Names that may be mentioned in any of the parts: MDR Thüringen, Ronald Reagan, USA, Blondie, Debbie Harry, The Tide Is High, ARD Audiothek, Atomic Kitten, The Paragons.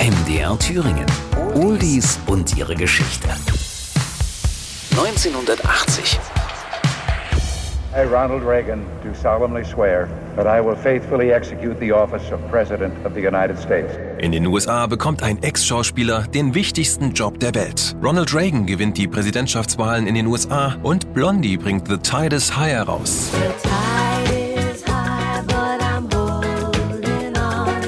MDR Thüringen. Oldies und ihre Geschichte. 1980. I, Ronald Reagan, do solemnly swear that I will faithfully execute the office of President of the United States. In den USA bekommt ein Ex-Schauspieler den wichtigsten Job der Welt. Ronald Reagan gewinnt die Präsidentschaftswahlen in den USA und Blondie bringt The Tide Is High heraus. The tide is high, but I'm holding on.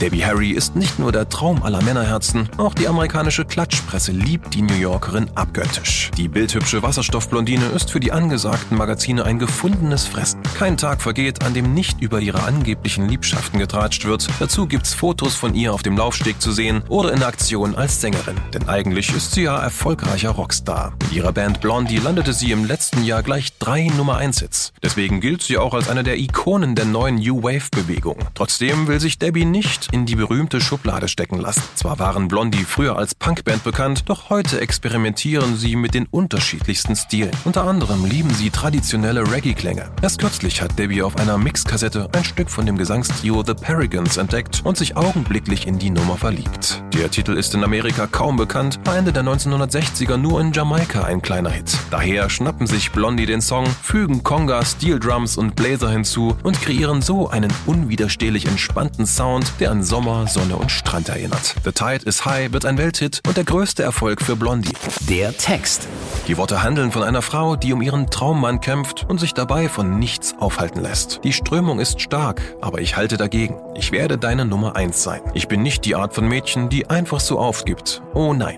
Debbie Harry ist nicht nur der Traum aller Männerherzen, auch die amerikanische Klatschpresse liebt die New Yorkerin abgöttisch. Die bildhübsche Wasserstoffblondine ist für die angesagten Magazine ein gefundenes Fressen. Kein Tag vergeht, an dem nicht über ihre angeblichen Liebschaften getratscht wird. Dazu gibt's Fotos von ihr auf dem Laufsteg zu sehen oder in Aktion als Sängerin. Denn eigentlich ist sie ja erfolgreicher Rockstar. Mit ihrer Band Blondie landete sie im letzten Jahr gleich 3 Nummer-1-Hits. Deswegen gilt sie auch als eine der Ikonen der neuen New Wave-Bewegung. Trotzdem will sich Debbie nicht in die berühmte Schublade stecken lassen. Zwar waren Blondie früher als Punkband bekannt, doch heute experimentieren sie mit den unterschiedlichsten Stilen. Unter anderem lieben sie traditionelle Reggae-Klänge. Erst kürzlich hat Debbie auf einer Mixkassette ein Stück von dem Gesangstrio The Paragons entdeckt und sich augenblicklich in die Nummer verliebt. Der Titel ist in Amerika kaum bekannt, war Ende der 1960er nur in Jamaika ein kleiner Hit. Daher schnappen sich Blondie den Song, fügen Conga, Steel Drums und Bläser hinzu und kreieren so einen unwiderstehlich entspannten Sound, der an Sommer, Sonne und Strand erinnert. The Tide Is High wird ein Welthit und der größte Erfolg für Blondie. Der Text. Die Worte handeln von einer Frau, die um ihren Traummann kämpft und sich dabei von nichts aufhalten lässt. Die Strömung ist stark, aber ich halte dagegen. Ich werde deine Nummer 1 sein. Ich bin nicht die Art von Mädchen, die einfach so aufgibt. Oh nein.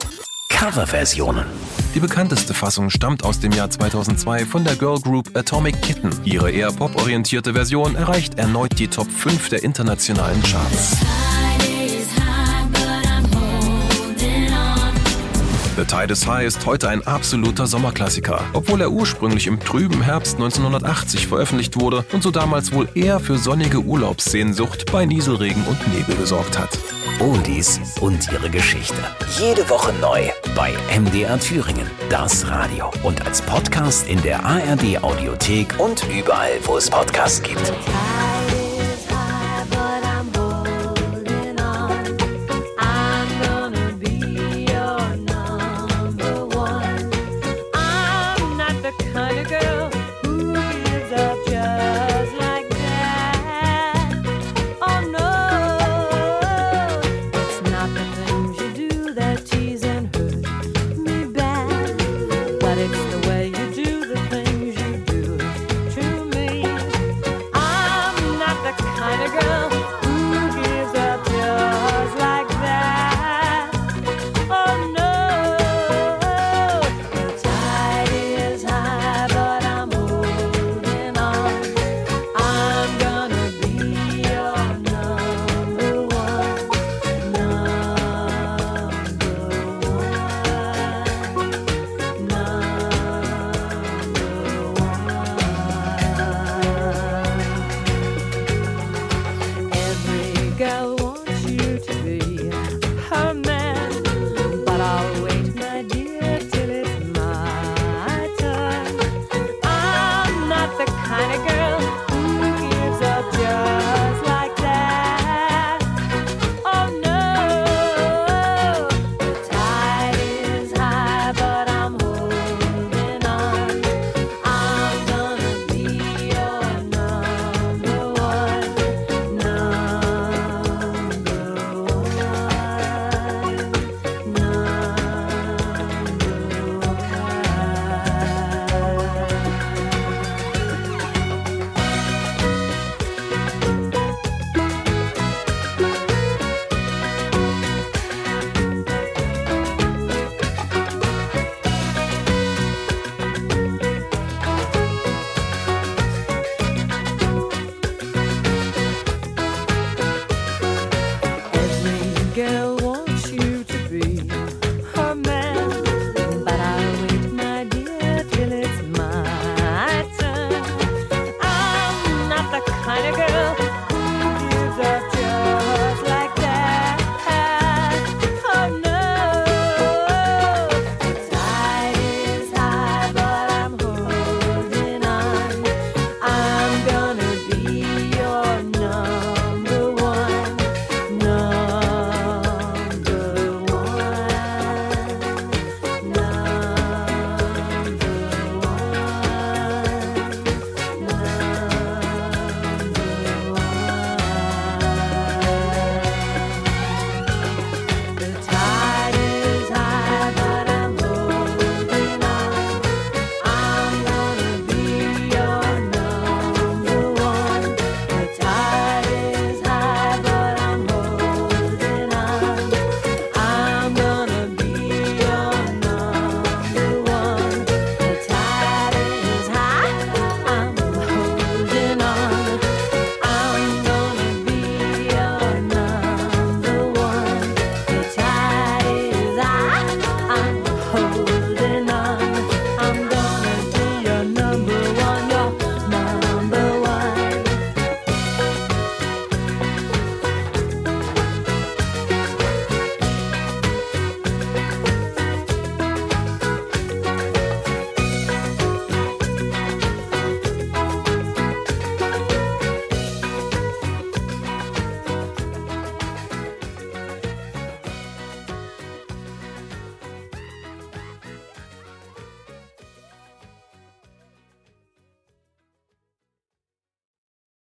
Coverversionen. Die bekannteste Fassung stammt aus dem Jahr 2002 von der Girl Group Atomic Kitten. Ihre eher poporientierte Version erreicht erneut die Top 5 der internationalen Charts. The Tide Is High ist heute ein absoluter Sommerklassiker. Obwohl er ursprünglich im trüben Herbst 1980 veröffentlicht wurde und so damals wohl eher für sonnige Urlaubssehnsucht bei Nieselregen und Nebel gesorgt hat. Oldies und ihre Geschichte. Jede Woche neu bei MDR Thüringen, das Radio. Und als Podcast in der ARD Audiothek und überall, wo es Podcasts gibt.